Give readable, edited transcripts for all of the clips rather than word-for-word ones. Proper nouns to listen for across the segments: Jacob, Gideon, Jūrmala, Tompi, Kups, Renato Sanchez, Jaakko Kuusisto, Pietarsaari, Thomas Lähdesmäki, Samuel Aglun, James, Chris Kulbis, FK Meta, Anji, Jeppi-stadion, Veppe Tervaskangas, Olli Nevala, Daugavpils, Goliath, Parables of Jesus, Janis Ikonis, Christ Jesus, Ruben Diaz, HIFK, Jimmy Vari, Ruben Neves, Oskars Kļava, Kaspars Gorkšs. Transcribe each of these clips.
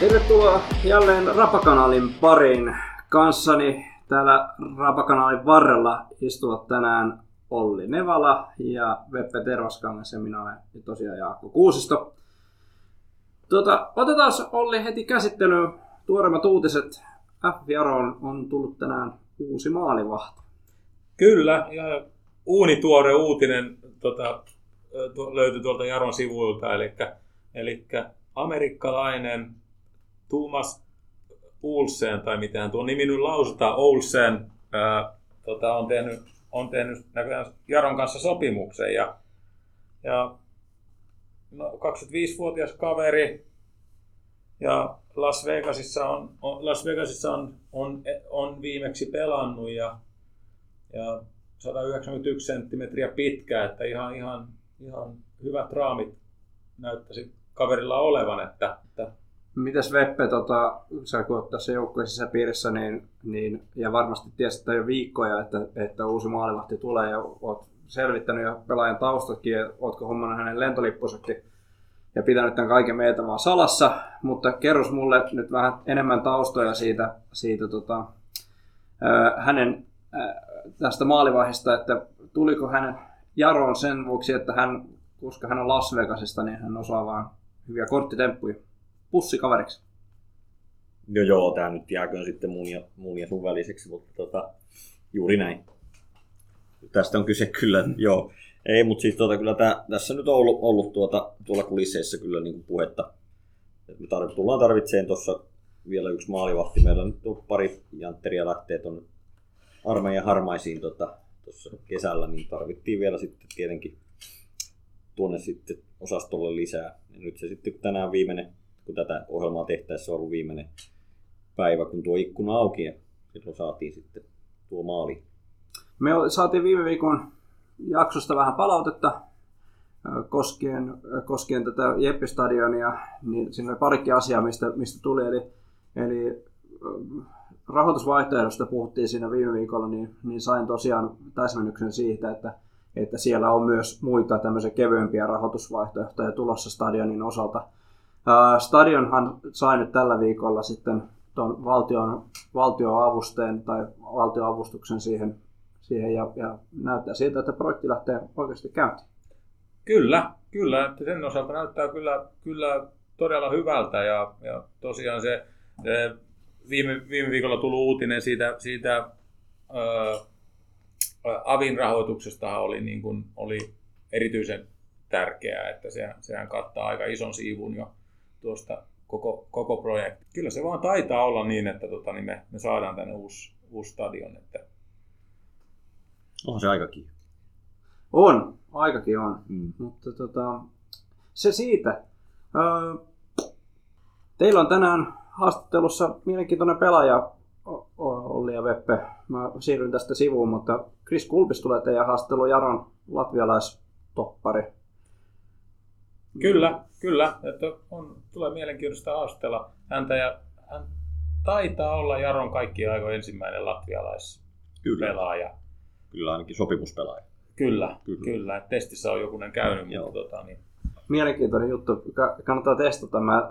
Tervetuloa jälleen Rapakanalin pariin. Kanssani täällä Rapakanalin varrella istuvat tänään Olli Nevala ja Veppe Tervaskangas ja minä olen tosiaan Jaakko Kuusisto. Otetaan Olli heti käsittelyyn tuoreimmat uutiset. F-Jaroon on tullut tänään uusi maalivahti. Kyllä, ja uunituore uutinen löytyi tuolta Jaron sivuilta, eli amerikkalainen Thomas Olsen, tai miten tuo nimi nyt lausutaan, Olsen, on tehnyt näköjään Jaron kanssa sopimuksen. Ja 25-vuotias kaveri, ja Las Vegasissa on viimeksi pelannut, ja 191 senttimetriä pitkä, että ihan hyvät raamit näyttäisi kaverilla olevan, että. Mitäs Veppe, sä kun oot tässä joukkojen sisäpiirissä, niin, ja varmasti tiesit jo viikkoja, että uusi maalivahti tulee, ja oot selvittänyt jo pelaajan taustatkin, ja ootko hommannut hänen lentolippusetkin, ja pitänyt tämän kaiken meitä vaan salassa, mutta kerros mulle nyt vähän enemmän taustoja siitä hänen tästä maalivahdista, että tuliko hän Jaroon sen vuoksi, että hän, koska hän on Las Vegasista, niin hän osaa vaan hyviä korttitemppuja pussikaveriksi. Joo, tää nyt jääköön sitten mun ja sun väliseksi, mutta juuri näin. Tästä on kyse kyllä, joo. Ei, mutta siis kyllä tässä nyt on ollut tuolla kulisseissa kyllä niin kuin puhetta. Me tullaan tarvitsemaan tuossa vielä yksi maalivahti. Meillä nyt on pari jantteria lähteet on armeijan harmaisiin tuossa kesällä, niin tarvittiin vielä sitten tietenkin tuonne sitten osastolle lisää. Ja nyt se sitten tänään viimeinen, kun tätä ohjelmaa tehtäessä on ollut viimeinen päivä, kun tuo ikkuna auki ja silloin saatiin sitten tuo maali. Me saatiin viime viikon jaksosta vähän palautetta koskien tätä Jeppi-stadionia, niin siinä oli parikin asiaa, mistä tuli. Eli rahoitusvaihtoehdosta puhuttiin siinä viime viikolla, niin sain tosiaan täsmennyksen siitä, että siellä on myös muita tämmöisiä kevyempiä rahoitusvaihtoehtoja tulossa stadionin osalta. Stadionhan sai nyt tällä viikolla sitten tuon valtioavusteen tai valtioavustuksen siihen ja näyttää siltä, että projekti lähtee oikeasti käyntiin. Kyllä, että sen osalta näyttää kyllä todella hyvältä ja tosiaan se viime viikolla tullut uutinen siitä avin rahoituksestahan oli erityisen tärkeää, että sehän kattaa aika ison siivun jo tuosta koko projekti. Kyllä se vaan taitaa olla niin, että niin me saadaan tänne uusi stadion, että onhan se aikakin. Aikakin on. Mm. Mutta se siitä. Teillä on tänään haastattelussa mielenkiintoinen pelaaja, Olli ja Veppe. Mä siirryn tästä sivuun, mutta Chris Kulbis tulee teidän haastatteluun, Jaron latvialaistoppari. Kyllä. Että tulee mielenkiintoista haastella häntä, ja hän taitaa olla Jaron kaikkien aikojen ensimmäinen latvialaispelaaja. Kyllä, ainakin sopimuspelaaja. Kyllä. Testissä on jokunen käynyt. Joo. Mutta niin. Mielenkiintoinen juttu. Kannattaa testata. Mä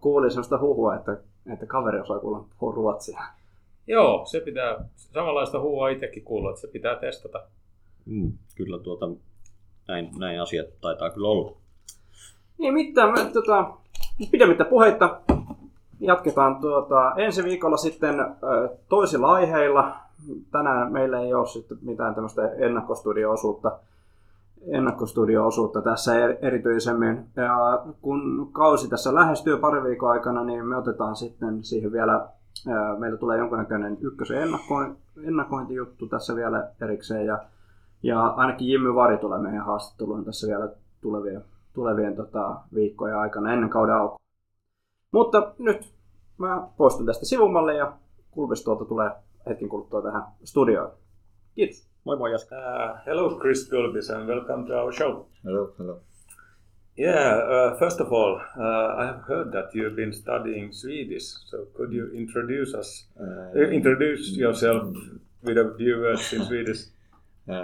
kuulin sellaista huhua, että kaveri osaa kuulla ruotsia. Joo, se pitää. Samanlaista huhua itsekin kuulla, että se pitää testata. Kyllä näin asiat taitaa kyllä olla. Ei mitään. Pidemmittä puheita. Jatketaan ensi viikolla sitten toisilla aiheilla. Tänään meillä ei ole sitten mitään tämmöistä ennakkostudio-osuutta tässä erityisemmin. Ja kun kausi tässä lähestyy pari viikon aikana, niin me otetaan sitten siihen vielä, meillä tulee jonkunnäköinen ykkösen ennakointijuttu tässä vielä erikseen. Ja ainakin Jimmy Vari tulee meidän haastatteluun tässä vielä tulevien viikkojen aikana ennen kauden alkua. Mutta nyt mä poistun tästä sivumalle ja Kulvistolta tulee hetken kuluttua tähän studioon. Kiitos. Moi Jaska. Hello Chris Kulbis and welcome to our show. Hello. Yeah, first of all, I have heard that you've been studying Swedish, so could you introduce us? Introduce yourself with a few words in Swedish.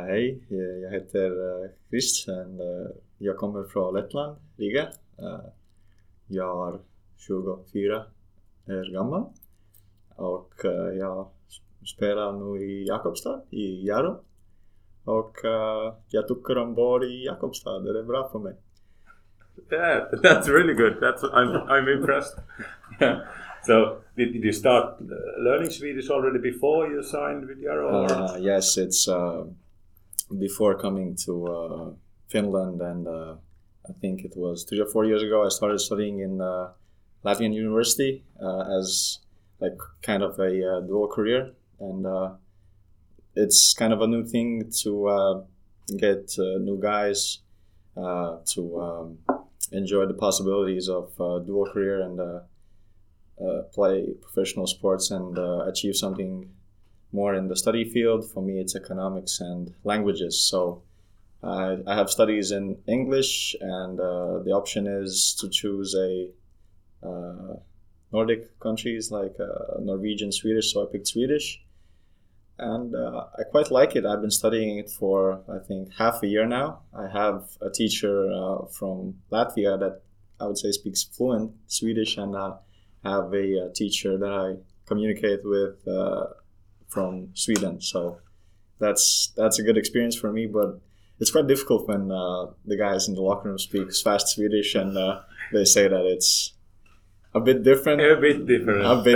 Hej, jag heter Chris and jag kommer från Lettland, Riga. Jag har 24 år gammal och jag spelar nu i Jakobstad i Jaro. Och jag tycker om bor i Jakobstad, det är bra för mig. Yeah, that's really good. I'm impressed. Yeah. So, did you start learning Swedish already before you signed with Jaro? Yes, it's before coming to Finland, and I think it was 3 or 4 years ago I started studying in Latvian University as like kind of a dual career, and it's kind of a new thing to get new guys to enjoy the possibilities of dual career and play professional sports and achieve something more in the study field. For me, it's economics and languages. So I have studies in English, and the option is to choose a Nordic countries like Norwegian, Swedish. So I picked Swedish, and I quite like it. I've been studying it for, I think, half a year now. I have a teacher from Latvia that I would say speaks fluent Swedish, and have a teacher that I communicate with from Sweden. So that's a good experience for me, but it's quite difficult when the guys in the locker room speaks fast Swedish, and they say that it's a bit different. A bit different.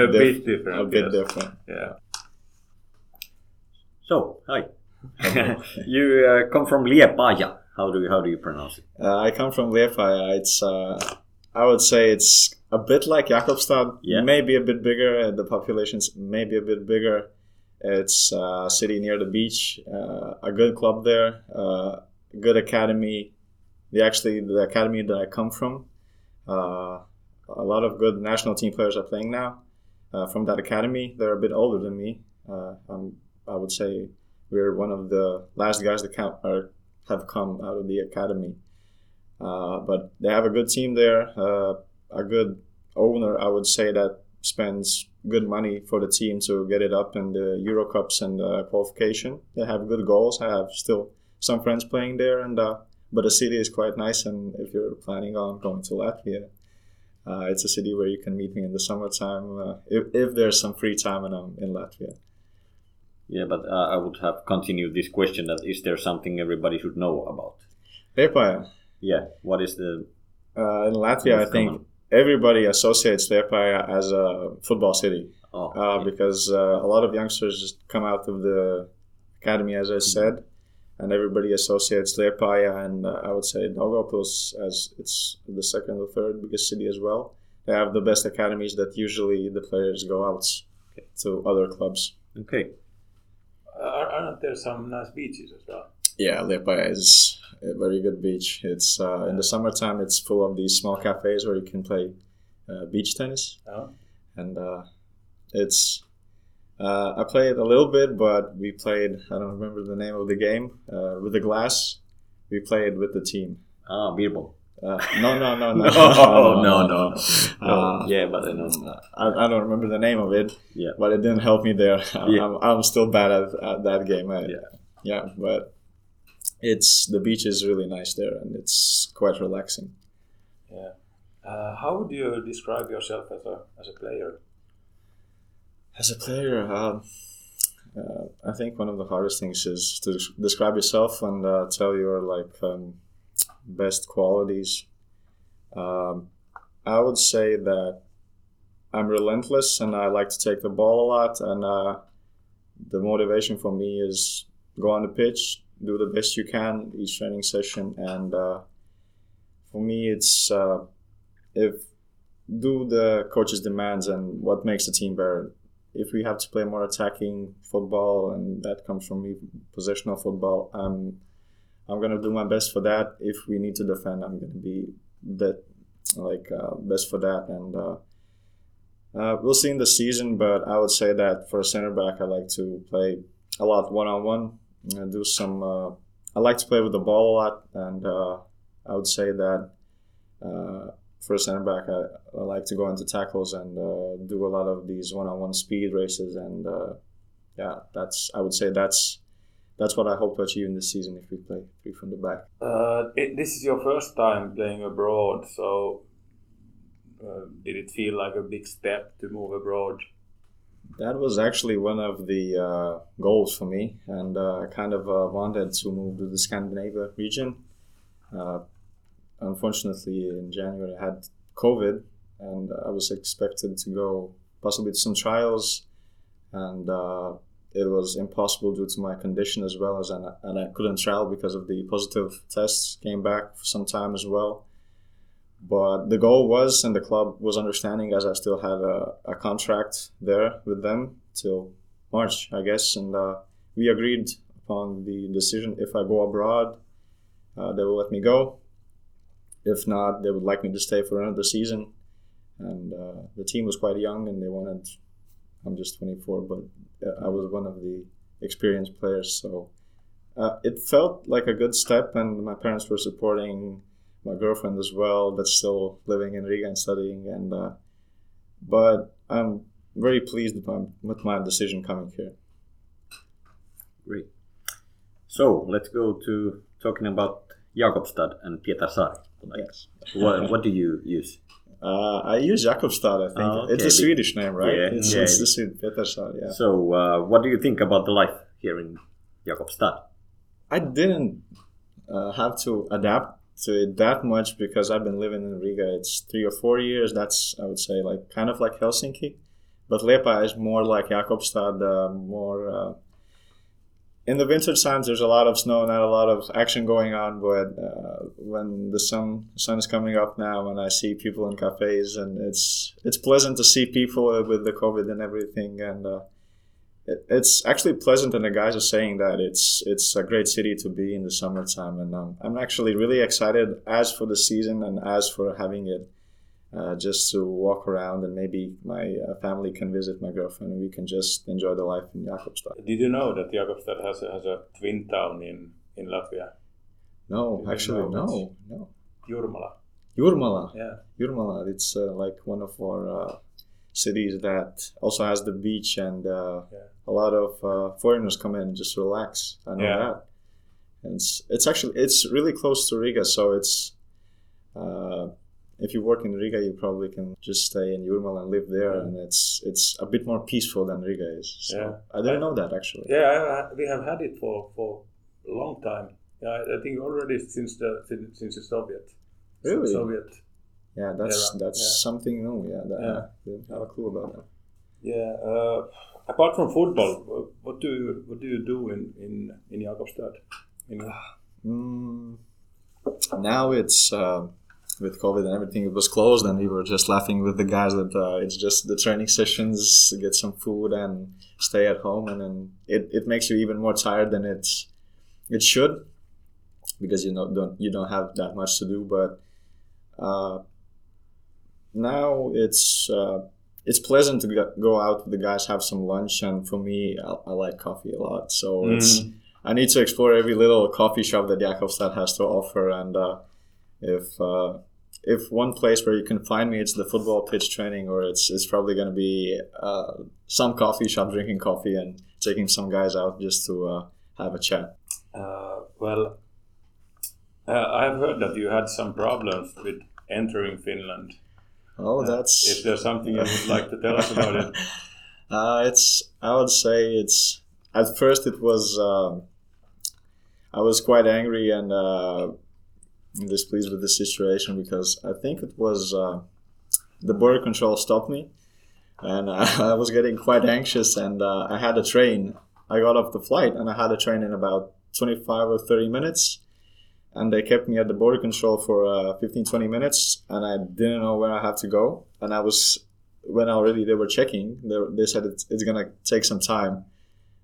Yeah. So, hi. You come from Liepāja. How do you pronounce it? I come from Liepāja. It's I would say it's a bit like Jakobstad, maybe a bit bigger. The population's maybe a bit bigger. It's a city near the beach, a good club there, good academy. The academy that I come from, a lot of good national team players are playing now from that academy. They're a bit older than me. I would say we're one of the last guys that have come out of the academy. But they have a good team there, a good owner, I would say, that spends good money for the team to get it up in the Euro Cups and the qualification. They have good goals. I have still some friends playing there, and but the city is quite nice, and if you're planning on going to Latvia, it's a city where you can meet me in the summertime if there's some free time and I'm in Latvia. Yeah, but I would have continued this question, that is there something everybody should know about Liepāja? Yeah, what is the... in Latvia, I think everybody associates Liepāja as a football city, because a lot of youngsters just come out of the academy, as I said, and everybody associates Liepāja and I would say Daugavpils, as it's the second or third biggest city as well. They have the best academies that usually the players go out to other clubs. Okay. Aren't there some nice beaches as well? Yeah, Liepāja is a very good beach. It's in the summertime. It's full of these small cafes where you can play beach tennis, and it's. I played a little bit, but we played. I don't remember the name of the game. With the glass, we played with the team. Ah, beer ball. No. Yeah, but I don't remember the name of it. Yeah, but it didn't help me there. I'm still bad at that game. But. The beach is really nice there, and it's quite relaxing. Yeah. How would you describe yourself as a player? As a player, I think one of the hardest things is to describe yourself and tell your best qualities. I would say that I'm relentless, and I like to take the ball a lot. And the motivation for me is go on the pitch. Do the best you can each training session, and for me it's if do the coach's demands and what makes the team better. If we have to play more attacking football, and that comes from me, positional football, I'm gonna do my best for that. If we need to defend, I'm gonna be best for that, and we'll see in the season, but I would say that for a center back I like to play a lot one-on-one. I like to play with the ball a lot, and I would say that for a center back, I like to go into tackles and do a lot of these one-on-one speed races, and that's what I hope to achieve in this season if we play three from the back. This is your first time playing abroad, so Did it feel like a big step to move abroad? That was actually one of the goals for me, and I kind of wanted to move to the Scandinavia region. Unfortunately, in January I had COVID, and I was expected to go possibly to some trials, and it was impossible due to my condition as well, and I couldn't travel because of the positive tests came back for some time as well. But the goal was, and the club was understanding, as I still had a contract there with them till March, I guess. And we agreed upon the decision: if I go abroad, they will let me go. If not, they would like me to stay for another season. And the team was quite young, and they wanted, I'm just 24, but I was one of the experienced players. So it felt like a good step, and my parents were supporting. My girlfriend as well, that's still living in Riga and studying, and but I'm very pleased with my decision coming here. Great. So let's go to talking about Jakobstad and Pietarsaari. Like, yes. What do you use? I use Jakobstad, I think. Oh, okay. It's a Swedish name, right? Yeah. It's the Swedish Pietarsaari. Yeah. So what do you think about the life here in Jakobstad? I didn't have to adapt to it that much because I've been living in Riga. It's 3 or 4 years. That's, I would say, like kind of like Helsinki, but Liepāja is more like Jakobstad. In the winter times, there's a lot of snow, not a lot of action going on. But when the sun is coming up now, and I see people in cafes, and it's pleasant to see people with the COVID and everything, and it's actually pleasant, and the guys are saying that it's a great city to be in the summertime, and I'm actually really excited as for the season and as for having it just to walk around, and maybe my family can visit my girlfriend and we can just enjoy the life in Jakobstad. Did you know that Jakobstad has a twin town in Latvia? No, actually, no. Jūrmala. Yeah. Jūrmala, it's like one of our... cities that also has the beach, and a lot of foreigners come in and just relax. I know that. And it's really close to Riga, so it's if you work in Riga, you probably can just stay in Jūrmala and live there, and it's a bit more peaceful than Riga is. So I didn't know that, actually. Yeah, we have had it for a long time. Yeah, I think already since the Soviet. Really? Yeah, that's something new. I didn't have a clue about that. Yeah. Apart from football, what do you do in Jakobstad? Now it's with COVID and everything, it was closed, and we were just laughing with the guys that it's just the training sessions, get some food and stay at home, and then it makes you even more tired than it should, because you don't have that much to do, but. Now it's pleasant to go out with the guys, have some lunch, and for me, I like coffee a lot. So I need to explore every little coffee shop that Jakobstad has to offer. And if one place where you can find me, it's the football pitch training, or it's probably going to be some coffee shop drinking coffee and taking some guys out just to have a chat. I've heard that you had some problems with entering Finland. Oh, that's... Is there something you would like to tell us about it? I would say it's... At first it was... I was quite angry and displeased with the situation, because I think it was... the border control stopped me, and I was getting quite anxious, and I had a train. I got off the flight and I had a train in about 25 or 30 minutes. And they kept me at the border control for 15-20 minutes, and I didn't know where I had to go. And I was, when already they were checking, they said it's going to take some time.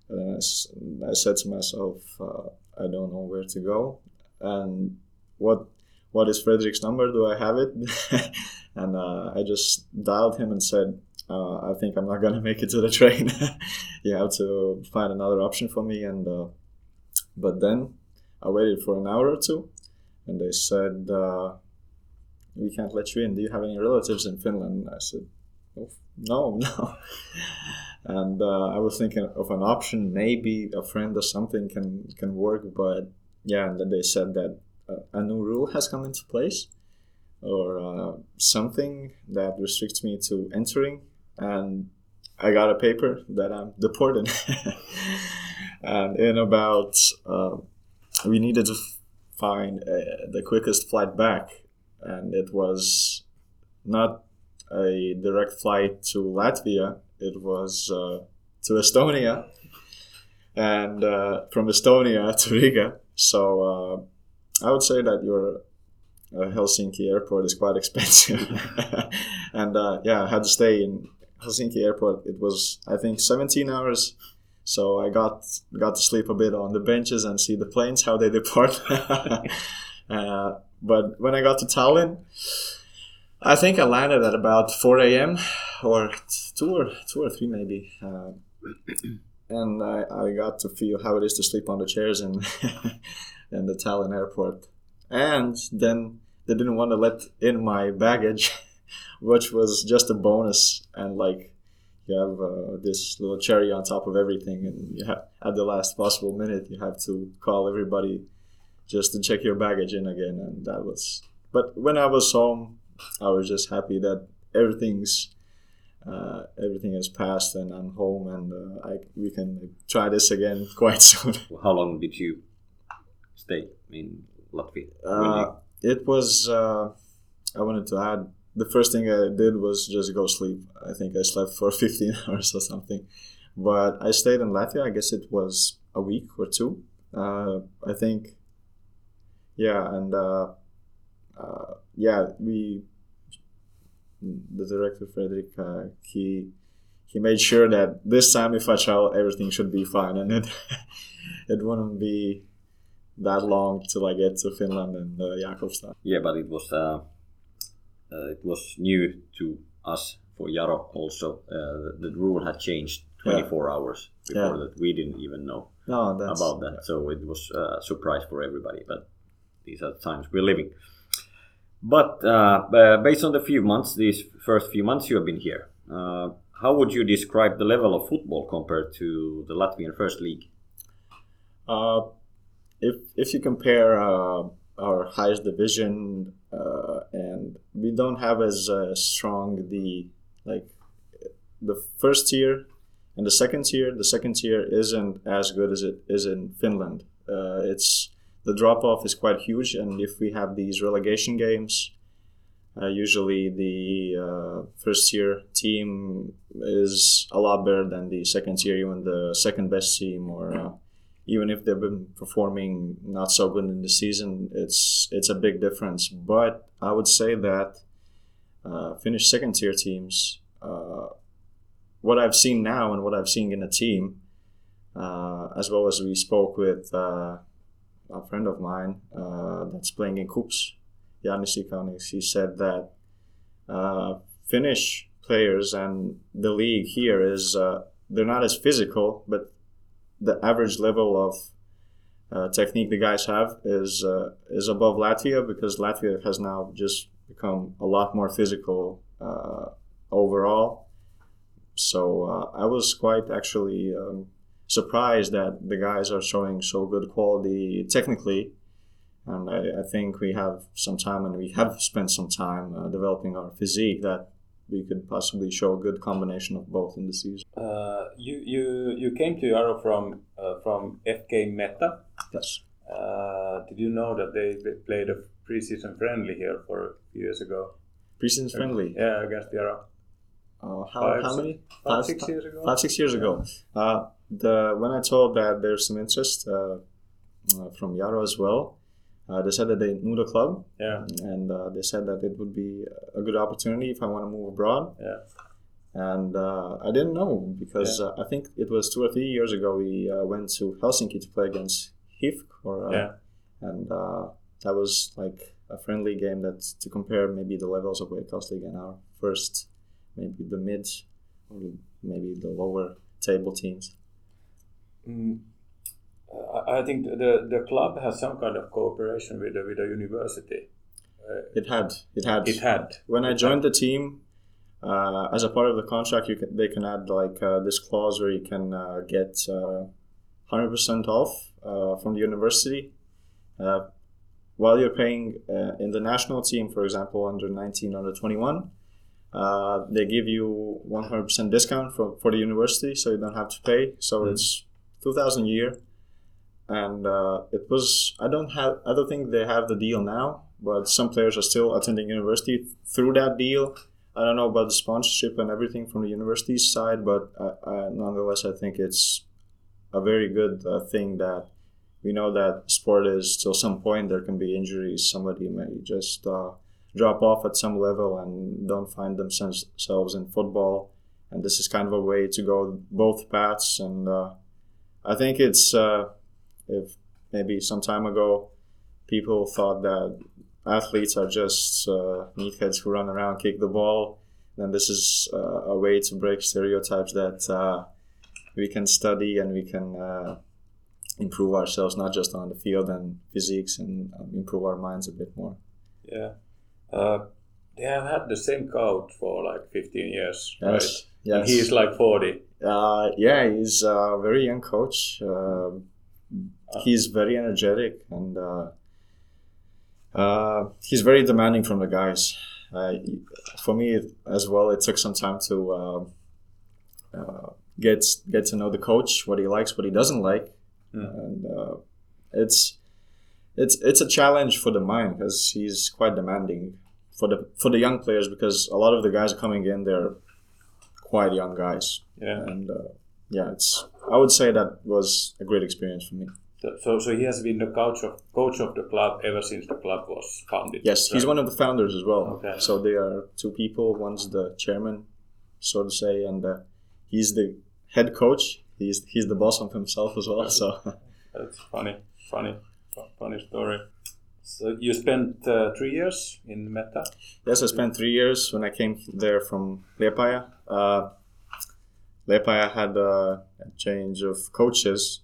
And I said to myself, I don't know where to go. And what is Frederick's number? Do I have it? And I just dialed him and said, I think I'm not going to make it to the train. You have to find another option for me. And but then... I waited for an hour or two, and they said, we can't let you in. Do you have any relatives in Finland? And I said, no. And I was thinking of an option, maybe a friend or something can work, but and then they said that a new rule has come into place or something that restricts me to entering, and I got a paper that I'm deported. And in about, we needed to find the quickest flight back, and it was not a direct flight to Latvia. It was to Estonia, and from Estonia to Riga. So I would say that your Helsinki airport is quite expensive. And I had to stay in Helsinki airport. It was, I think, 17 hours. So I got to sleep a bit on the benches and see the planes, how they depart. But when I got to Tallinn, I think I landed at about 4 a.m. or 2 or 3 maybe. And I got to feel how it is to sleep on the chairs in the Tallinn airport. And then they didn't want to let in my baggage, which was just a bonus. And like, you have this little cherry on top of everything. And you have, at the last possible minute, you have to call everybody just to check your baggage in again. And that was... But when I was home, I was just happy that everything has passed and I'm home, and we can try this again quite soon. How long did you stay in Latvia? It was, I wanted to add, the first thing I did was just go sleep. I think I slept for 15 hours or something. But I stayed in Latvia, I guess it was a week or two. I think, yeah, and... the director, Frederick, he made sure that this time if I travel, everything should be fine. And it wouldn't be that long till I get to Finland and Jakobstad. Yeah, but it was new to us for Jaro also. The rule had changed 24 hours before that. We didn't even know about that. So it was a surprise for everybody. But these are the times we're living. But based on these first few months you have been here, how would you describe the level of football compared to the Latvian First League? If you compare our highest division, and we don't have as strong the first tier and the second tier. The second tier isn't as good as it is in Finland. The drop-off is quite huge, and if we have these relegation games, usually the first-tier team is a lot better than the second-tier, even the second-best team, or even if they've been performing not so good in the season, it's a big difference. But I would say that Finnish second-tier teams, what I've seen now and what I've seen in a team, as well as we spoke with... a friend of mine that's playing in Kups, Janis Ikonis, he said that Finnish players and the league here is, they're not as physical, but the average level of technique the guys have is above Latvia, because Latvia has now just become a lot more physical overall. So I was quite actually... surprised that the guys are showing so good quality technically, and I think we have some time, and we have spent some time developing our physique, that we could possibly show a good combination of both in the season. You came to Jaro from FK Meta. Yes. Did you know that they played a preseason friendly here for a few years ago? Preseason friendly? Yeah, against Jaro. How many? 5-6 years ago. 5-6 years ago. When I told that there's some interest from Jaro as well, they said that they knew the club, and they said that it would be a good opportunity if I want to move abroad. Yeah. And I didn't know, because I think it was 2 or 3 years ago we went to Helsinki to play against HIFK, and that was like a friendly game that's to compare maybe the levels of Veikkaus Liiga and our first, maybe the mid, or maybe the lower table teams. I think the club has some kind of cooperation with the university. It had. When I joined the team, as a part of the contract, they can add this clause where you can get 100% off from the university while you're playing in the national team, for example, under 19, under 21, they give you 100% discount for the university, so you don't have to pay. So it's 2,000 a year, and it was. I don't think they have the deal now, but some players are still attending university through that deal. I don't know about the sponsorship and everything from the university's side, but nonetheless, I think it's a very good thing that we know that sport is, till some point, there can be injuries. Somebody may just drop off at some level and don't find themselves in football. And this is kind of a way to go both paths. And I think it's, if maybe some time ago, people thought that athletes are just meatheads who run around, kick the ball. And this is a way to break stereotypes that we can study and we can improve ourselves, not just on the field and physiques, and improve our minds a bit more. Yeah. They have had the same coach for like 15 years, yes, right? Yes. And he's like 40. Yeah, he's a very young coach. He's very energetic and... he's very demanding from the guys. For me as well, it took some time to get to know the coach, what he likes, what he doesn't like, and it's a challenge for the mind because he's quite demanding for the young players, because a lot of the guys coming in, they're quite young guys. Yeah, and I would say that was a great experience for me. So he has been the coach of the club ever since the club was founded. Yes, right? He's one of the founders as well. Okay. So there are two people. One's the chairman, so to say, and he's the head coach. He's the boss of himself as well. So that's funny story. So you spent 3 years in Meta? Yes, I spent 3 years when I came there from Liepāja. Liepāja had a change of coaches.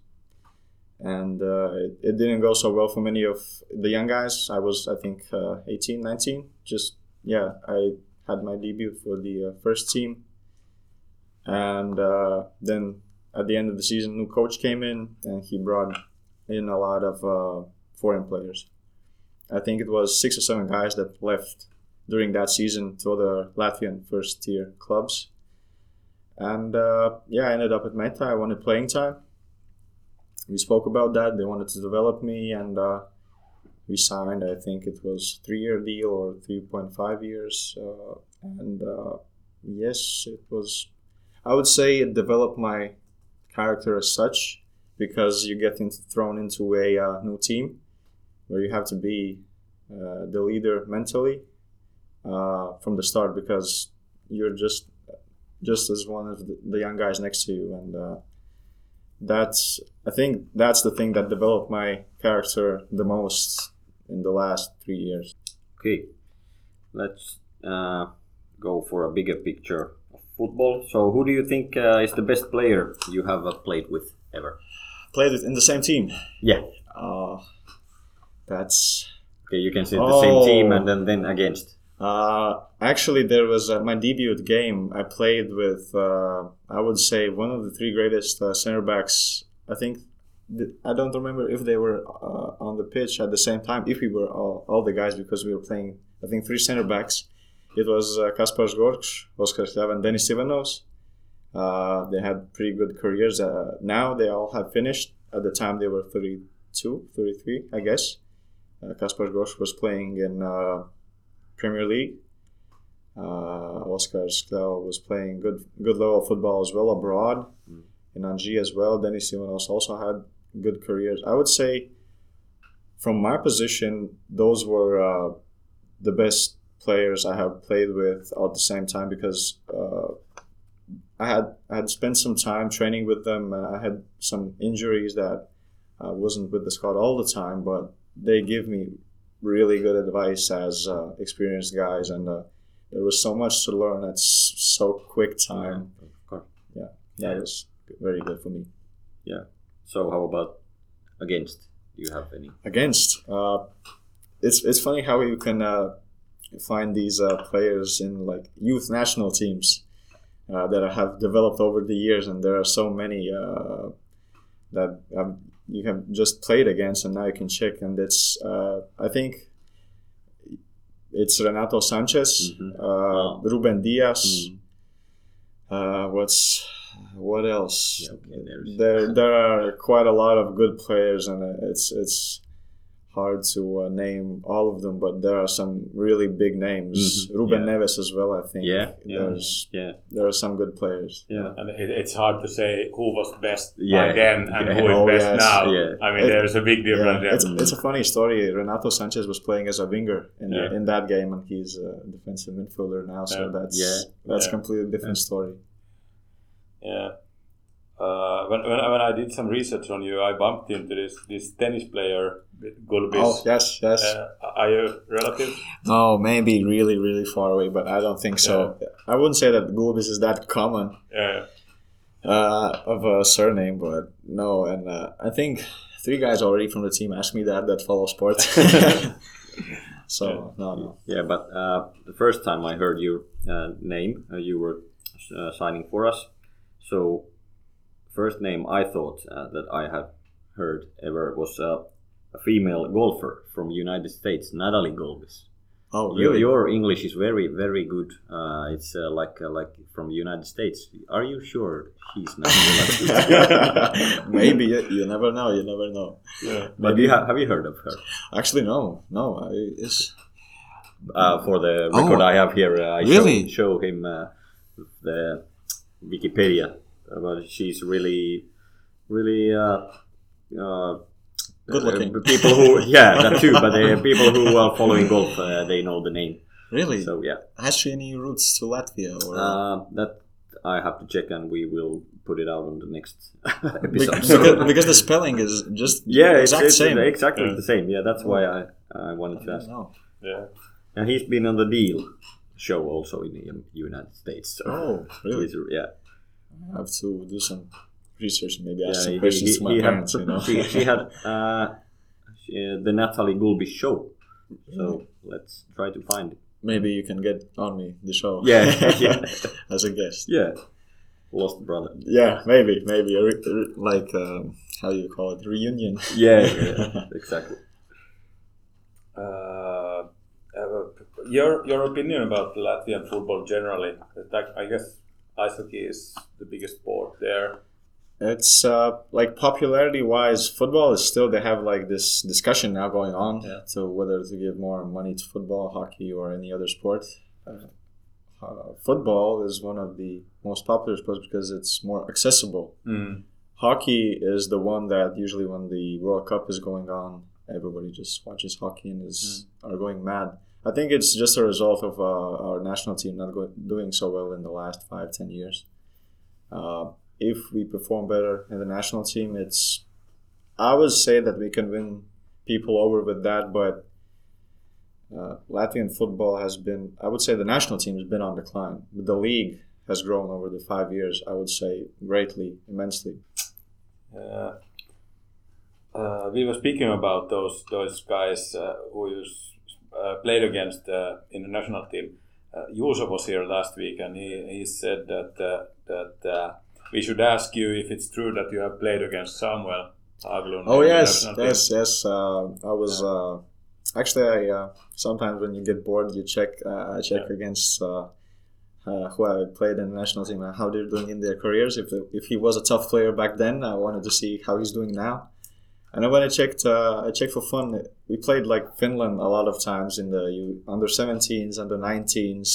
And it didn't go so well for many of the young guys. I was, I think, 18, 19. I had my debut for the first team. And then at the end of the season, new coach came in, and he brought in a lot of foreign players. I think it was 6 or 7 guys that left during that season to other Latvian first-tier clubs. And, I ended up at Meta. I wanted playing time. We spoke about that. They wanted to develop me, and we signed, I think it was 3-year deal or 3.5 years. Yes, it was, I would say it developed my character as such, because you get thrown into a new team where you have to be the leader mentally from the start, because you're just as one of the young guys next to you. And I think that's the thing that developed my character the most in the last 3 years. Okay, let's go for a bigger picture of football. So who do you think is the best player you have played with ever? Played with in the same team? Yeah. That's... Okay, you can say the same team and then against. Actually, there was my debut game. I played with, I would say, one of the 3 greatest center backs. I think, I don't remember if they were on the pitch at the same time, if we were all the guys, because we were playing, I think, 3 center backs. It was Kaspars Gorkšs, Oskars Kļava, and Denis Ivanovs. They had pretty good careers. Now they all have finished. At the time, they were 32, 33, I guess. Kaspars Gorkšs was playing in... Premier League. Oskars Kļava was playing good level of football as well abroad, in Anji as well. Denis Ivanovs also had good careers. I would say, from my position, those were the best players I have played with all at the same time, because I had spent some time training with them. I had some injuries that I wasn't with the squad all the time, but they give me really good advice as experienced guys, and there was so much to learn at so quick time. That was very good for me. Yeah. So how about against? Do you have any? Against? It's funny how you can find these players in like youth national teams that have developed over the years, and there are so many that you have just played against, and now you can check. And that's I think it's Renato Sanchez, Ruben Diaz. What else? Yeah, okay, there are quite a lot of good players, and it's hard to name all of them, but there are some really big names. Mm-hmm. Ruben Neves as well, I think. There are some good players. Yeah, and it's hard to say who was best by then and who is best now. Yeah. I mean, there's a big difference. Yeah. It's a funny story. Renato Sanchez was playing as a winger in that game, and he's a defensive midfielder now. So that's completely different story. Yeah. When I did some research on you, I bumped into this tennis player, Gulbis. Oh, yes. Are you relative? No, maybe really, really far away, but I don't think so. Yeah. I wouldn't say that Gulbis is that common of a surname, but no. And I think 3 guys already from the team asked me that follow sports. So, no. Yeah, but the first time I heard your name, you were signing for us. So... First name I thought that I have heard ever was a female golfer from United States, Natalie Gulbis. Oh, really? Your English is very, very good. It's like from United States. Are you sure she's not? Maybe you never know. Yeah. But have you heard of her? Actually, no. It's for the record I have here. I really show him the Wikipedia. But she's really, really good looking. People who, that too. But people who are following golf, they know the name. Really? So has she any roots to Latvia? Or? That I have to check, and we will put it out on the next episode. Because the spelling is just the same. Yeah, that's why I wanted to ask. Yeah, and he's been on the Deal show also in the United States. So really? Yeah. I have to do some research, maybe ask some questions to my parents. You know? she had the Natalie Gulbis show, so let's try to find it. Maybe you can get on me the show. Yeah. As a guest. Yeah, lost brother. Yeah, maybe like how you call it, reunion. Yeah, exactly. Your opinion about Latvian football generally? I guess. Ice hockey is the biggest sport there. It's like popularity-wise, football is still, they have like this discussion now going on to whether to give more money to football, hockey, or any other sport. Football is one of the most popular sports because it's more accessible. Mm. Hockey is the one that usually when the World Cup is going on, everybody just watches hockey and are going mad. I think it's just a result of our national team not doing so well in the last 5-10 years. If we perform better in the national team, I would say that we can win people over with that, but Latvian football has been, I would say the national team has been on decline. The league has grown over the 5 years, I would say, greatly, immensely. We were speaking about those guys who use... played against in the national team. Juuso was here last week, and he said that we should ask you if it's true that you have played against Samuel Aglun. Oh yes. I was actually. I sometimes when you get bored, you check. I check against who I played in the national team and how they're doing in their careers. If he was a tough player back then, I wanted to see how he's doing now. And when I checked for fun, we played like Finland a lot of times in the under 17s, under 19s.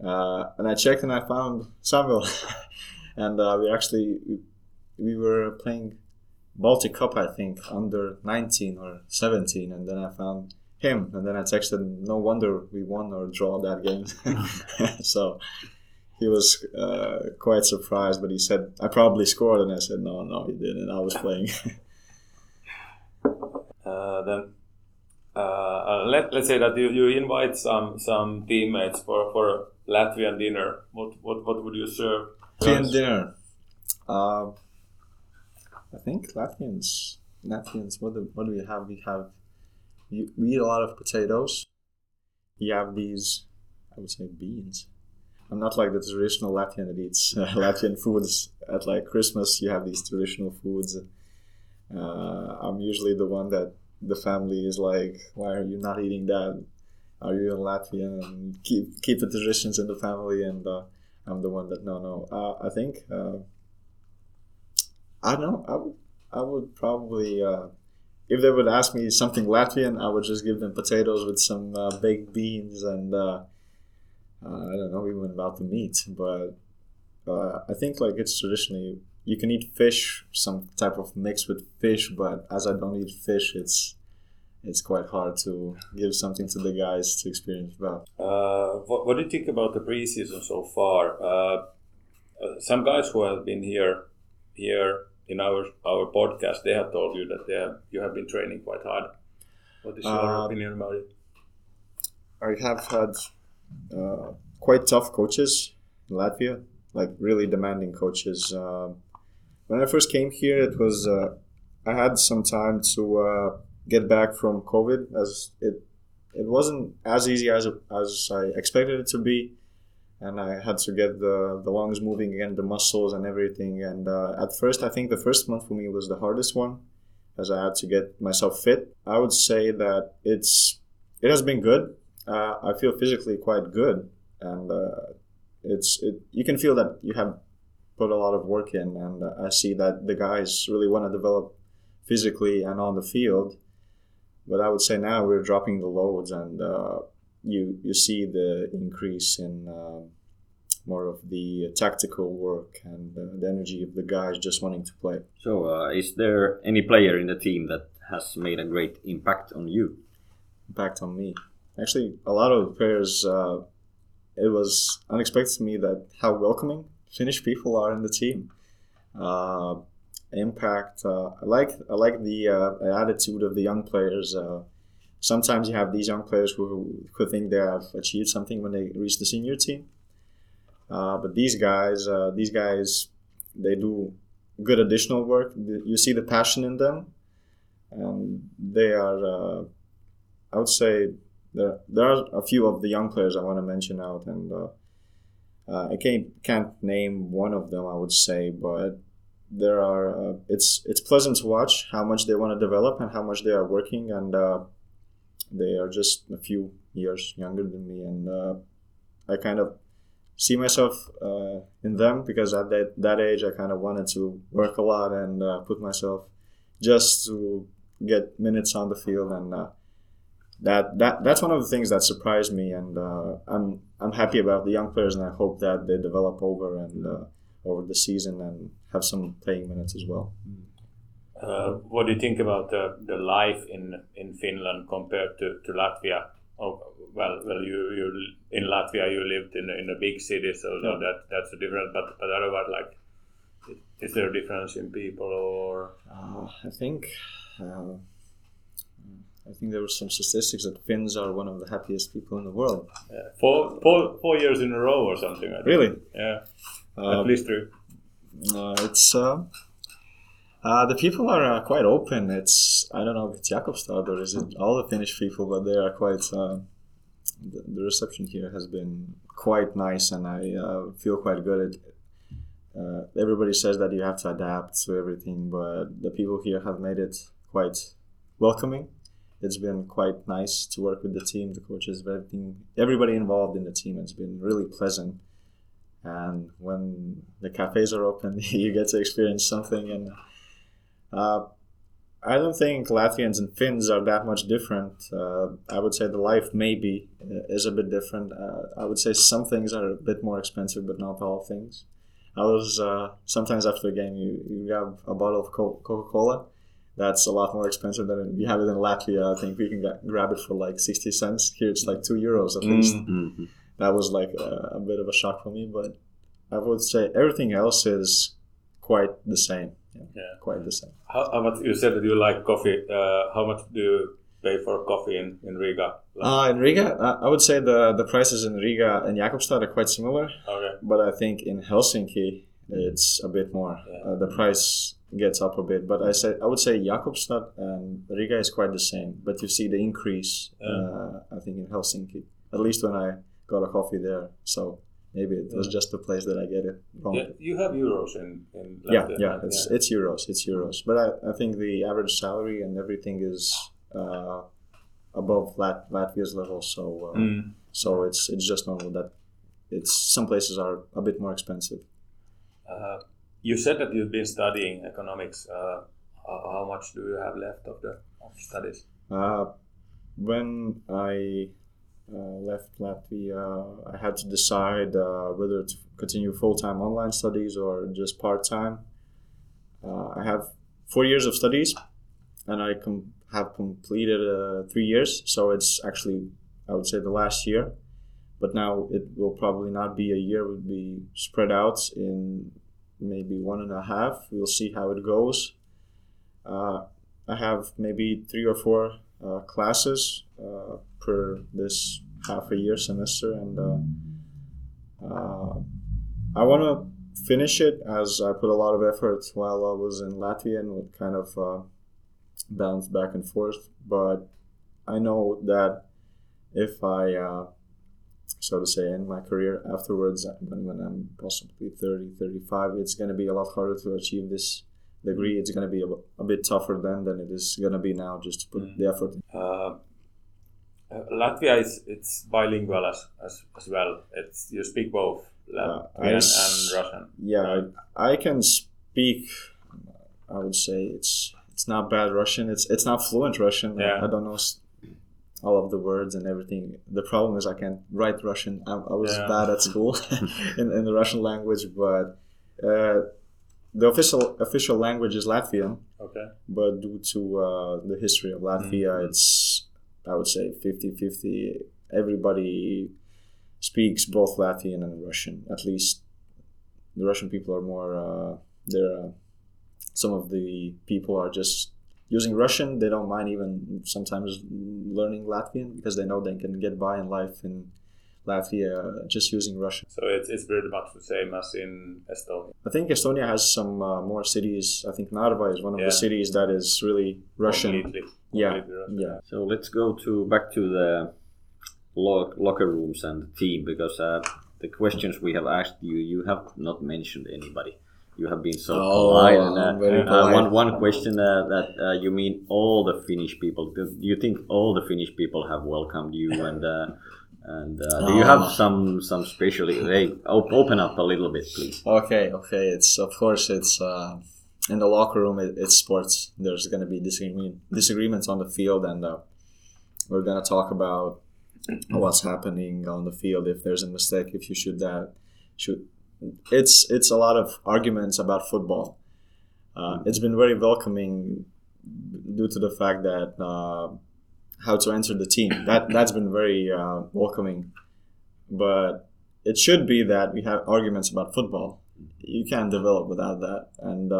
And I checked and I found Samuel. And we were playing Baltic Cup, I think, under 19 or 17. And then I found him. And then I texted, no wonder we won or draw that game. So he was quite surprised, but he said, I probably scored. And I said, no, you didn't. I was playing. Let's say that you invite some teammates for Latvian dinner. What would you serve? Latvian dinner. I think Latvians. What do we have? We eat a lot of potatoes. We have these, I would say, beans. I'm not like the traditional Latvian that eats Latvian foods at like Christmas. You have these traditional foods. I'm usually the one that the family is like, why are you not eating that? Are you in Latvia? And keep the traditions in the family. And I'm the one that, no. I think, I don't know, I would probably, if they would ask me something Latvian, I would just give them potatoes with some baked beans and, I don't know even about the meat. But I think like it's traditionally, you can eat fish, some type of mix with fish, but as I don't eat fish, it's quite hard to give something to the guys to experience about. What do you think about the preseason so far? Some guys who have been here in our podcast, they have told you that you have been training quite hard. What is your opinion about it? I have had quite tough coaches in Latvia, like really demanding coaches. When I first came here, it was I had some time to get back from COVID, as it wasn't as easy as I expected it to be, and I had to get the lungs moving again, the muscles and everything. And at first, I think the first month for me was the hardest one, as I had to get myself fit. I would say that it has been good. I feel physically quite good, and you can feel that you have put a lot of work in, and I see that the guys really want to develop physically and on the field. But I would say now we're dropping the loads, and you see the increase in more of the tactical work and the energy of the guys just wanting to play. So is there any player in the team that has made a great impact on you? Impact on me? Actually, a lot of the players, it was unexpected to me that how welcoming Finnish people are in the team. Impact. I like the attitude of the young players. Sometimes you have these young players who think they have achieved something when they reach the senior team. But these guys, they do good additional work. You see the passion in them, and they are. I would say there are a few of the young players I want to mention out, and I can't name one of them. I would say, but. There are it's pleasant to watch how much they want to develop and how much they are working, and they are just a few years younger than me, and I kind of see myself in them, because at that age I kind of wanted to work a lot and put myself just to get minutes on the field, and that's one of the things that surprised me, and I'm happy about the young players, and I hope that they develop over the season and have some playing minutes as well. What do you think about the life in Finland compared to Latvia? Oh, well, you in Latvia you lived in a big city, so yeah. That's a difference. But otherwise, like, is there a difference in people or? I think there were some statistics that Finns are one of the happiest people in the world. Yeah. Four years in a row or something. Really? Yeah. At least three. It's the people are quite open. It's I don't know if it's Jakobstad or is it all the Finnish people, but they are quite. The reception here has been quite nice, and I feel quite good. Everybody says that you have to adapt to everything, but the people here have made it quite welcoming. It's been quite nice to work with the team, the coaches, everybody involved in the team. It's been really pleasant. And when the cafes are open, you get to experience something. And I don't think Latvians and Finns are that much different. I would say the life maybe is a bit different. I would say some things are a bit more expensive, but not all things. I was sometimes after a game, you grab a bottle of Coca-Cola. That's a lot more expensive than we have it in Latvia. I think we can grab it for like 60 cents. Here it's like €2 at least. Mm-hmm. That was like a bit of a shock for me, but I would say everything else is quite the same. Yeah. Quite the same. How much you said that you like coffee? How much do you pay for coffee in Riga? In Riga, I would say the prices in Riga and Jakobstad are quite similar. Okay. But I think in Helsinki it's a bit more. Yeah. The price gets up a bit, but I would say Jakobstad and Riga is quite the same. But you see the increase. I think in Helsinki, at least when I got a coffee there, so Maybe it was just the place that I get it wrong. Yeah, you have euros in Latvia. Yeah, it's euros. But I think the average salary and everything is above Latvia's level. So so it's just normal that it's some places are a bit more expensive. You said that you've been studying economics. How much do you have left of the studies? When I left Latvia, I had to decide whether to continue full-time online studies or just part-time. I have 4 years of studies, and I have completed 3 years, so it's actually, I would say, the last year. But now it will probably not be a year, it will be spread out in maybe 1.5. We'll see how it goes. I have maybe 3 or 4 classes per this half a year semester, and I want to finish it, as I put a lot of effort while I was in Latvia, and would kind of bounce back and forth. But I know that if I so to say end my career afterwards, when I'm possibly 30-35, it's going to be a lot harder to achieve this degree. It's going to be a bit tougher then than it is going to be now, just to put the effort in. Latvia it's bilingual as well. It's, you speak both Latvian and Russian. Yeah, I can speak, I would say it's not bad Russian. It's not fluent Russian. Yeah. I don't know all of the words and everything. The problem is I can't write Russian. I was bad at school in the Russian language, but the official language is Latvian. Okay. But due to the history of Latvia, it's, I would say, 50-50. Everybody speaks both Latvian and Russian. At least the Russian people are more some of the people are just using Russian. They don't mind even sometimes learning Latvian, because they know they can get by in life in Latvia just using Russian. So it's pretty much the same as in Estonia. I think Estonia has some more cities. I think Narva is one of the cities that is really Russian. Completely Russian. Yeah. So let's go back to the locker rooms and the team, because the questions we have asked you have not mentioned anybody. You have been so polite. One question that you mean all the Finnish people. Do you think all the Finnish people have welcomed you and do you have some special? Hey, open up a little bit, please. Okay. It's, of course, it's in the locker room. It's sports. There's going to be disagreements on the field, and we're going to talk about what's happening on the field. If there's a mistake, if you should that shoot. It's a lot of arguments about football. It's been very welcoming due to the fact that how to enter the team. That's been very welcoming. But it should be that we have arguments about football. You can't develop without that. And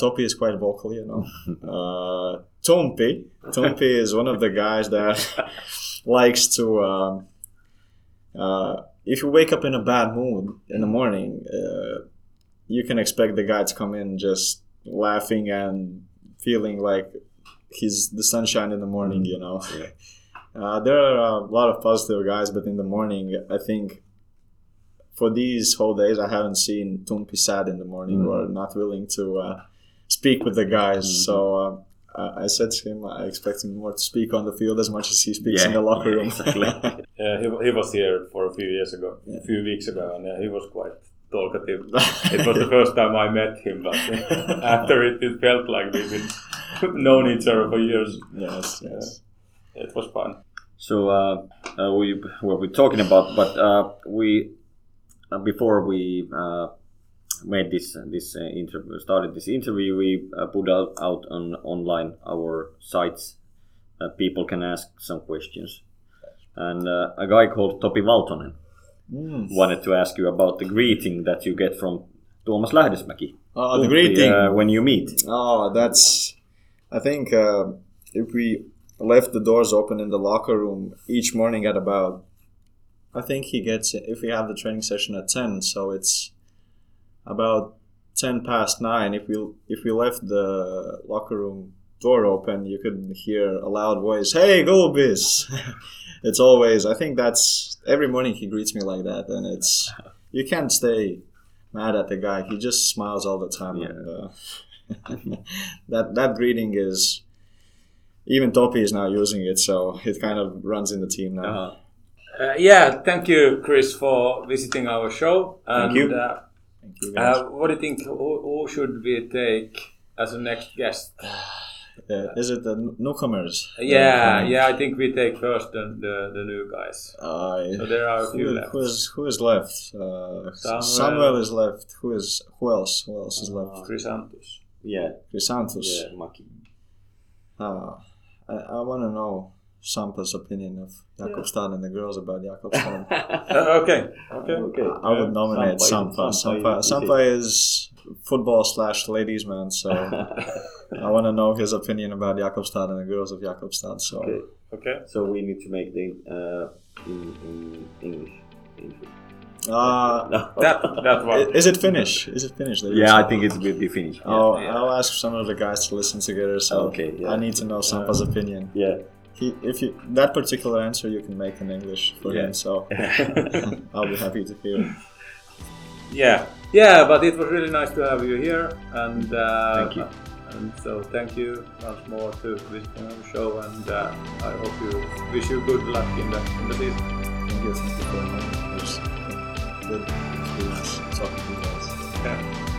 Topi is quite vocal, you know. Tompi is one of the guys that likes to... if you wake up in a bad mood in the morning, you can expect the guy to come in just laughing and feeling like he's the sunshine in the morning, you know. Yeah. There are a lot of positive guys, but in the morning, I think for these whole days, I haven't seen Tompi sad in the morning or not willing to speak with the guys. So I said to him, I expect him more to speak on the field as much as he speaks in the locker room. Exactly. He was here for a few weeks ago, and he was quite talkative. It was the first time I met him, but after it felt like we've known each other for years. Yes. It was fun. So we're talking about, but we before we made this interview, started this interview, we put out on online our sites that people can ask some questions, and a guy called Topi Valtonen wanted to ask you about the greeting that you get from Thomas Lähdesmäki. The greeting when you meet. I think if we left the doors open in the locker room each morning at about, I think he gets, if we have the training session at 10, so it's about 9:10. If we left the locker room door open, you could hear a loud voice, "Hey, Gulbis!" It's always, I think that's, every morning he greets me like that, and it's, you can't stay mad at the guy. He just smiles all the time. Yeah. And, that greeting is, even Topi is now using it, so it kind of runs in the team now. Uh-huh. Yeah, thank you, Chris, for visiting our show. And, thank you. Thank you, guys. What do you think, who should we take as the next guest? Is it the newcomers? Yeah, I think we take first the new guys. So there are a few left. Who is left? Samuel is left. Who else? Who else is left? Chrysanthus. Yeah, Chrysanthus. Yeah, Maki. I want to know Sampa's opinion of Jakobstad and the girls about Jakobstad. Okay. I would nominate Sampa. Sampa is football/ladies man, so I want to know his opinion about Jakobstad and the girls of Jakobstad. So okay. So we need to make the in English. That one. Is it Finnish? I think it's will be Finnish. Yeah. I'll ask some of the guys to listen together. So I need to know Sampa's opinion. Yeah. That particular answer you can make in English for him, so I'll be happy to hear. Yeah, but it was really nice to have you here, and thank you. And so thank you once more to visiting our show, and I hope you wish you good luck in the season. Thank you very much. It was good talking to you guys. Yeah.